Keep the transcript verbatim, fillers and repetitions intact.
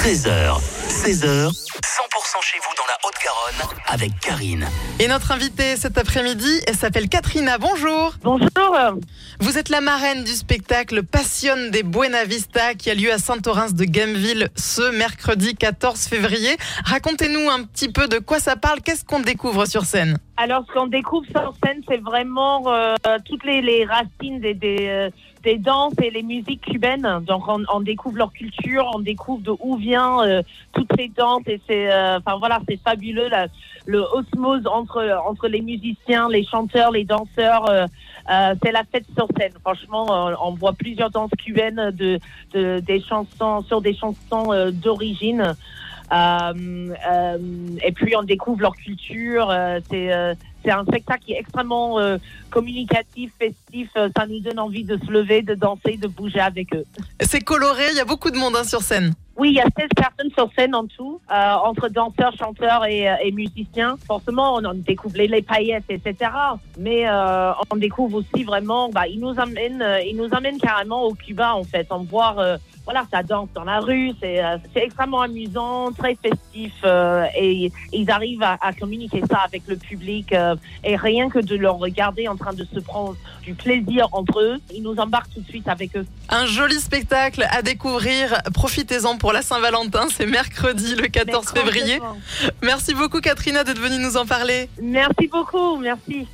treize heures, seize heures, cent pour cent chez vous dans la Haute-Garonne avec Karine. Et notre invitée cet après-midi, elle s'appelle Katrina. Bonjour. Bonjour. Vous êtes la marraine du spectacle Passion des Buena Vista qui a lieu à Saint-Orens de Gameville ce mercredi quatorze février. Racontez-nous un petit peu de quoi ça parle, qu'est-ce qu'on découvre sur scène? Alors, ce qu'on découvre sur scène, c'est vraiment euh, toutes les, les racines des, des, euh, des danses et les musiques cubaines. Donc, on, on découvre leur culture, on découvre de où vient euh, toutes ces danses. Et c'est, euh, enfin voilà, c'est fabuleux, la, le osmose entre entre les musiciens, les chanteurs, les danseurs. Euh, euh, c'est la fête sur scène. Franchement, on, on voit plusieurs danses cubaines de, de des chansons sur des chansons euh, d'origine. Euh, euh, et puis on découvre leur culture. Euh, c'est euh, c'est un spectacle qui est extrêmement euh, communicatif, festif. Euh, ça nous donne envie de se lever, de danser, de bouger avec eux. C'est coloré. Il y a beaucoup de monde hein, sur scène. Oui, il y a seize personnes sur scène en tout, euh, entre danseurs, chanteurs et, et musiciens. Forcément, on, on découvre les, les paillettes, et cetera. Mais euh, on découvre aussi vraiment, bah, ils nous amènent, euh, ils nous amènent carrément au Cuba en fait. On voit, euh, voilà, ça danse dans la rue, c'est, euh, c'est extrêmement amusant, très festif, euh, et, et ils arrivent à, à communiquer ça avec le public. Euh, et rien que de leur regarder en train de se prendre du plaisir entre eux, ils nous embarquent tout de suite avec eux. Un joli spectacle à découvrir. Profitez-en pour la Saint-Valentin, c'est mercredi le quatorze février. Merci beaucoup Katrina d'être venue nous en parler. Merci beaucoup, merci.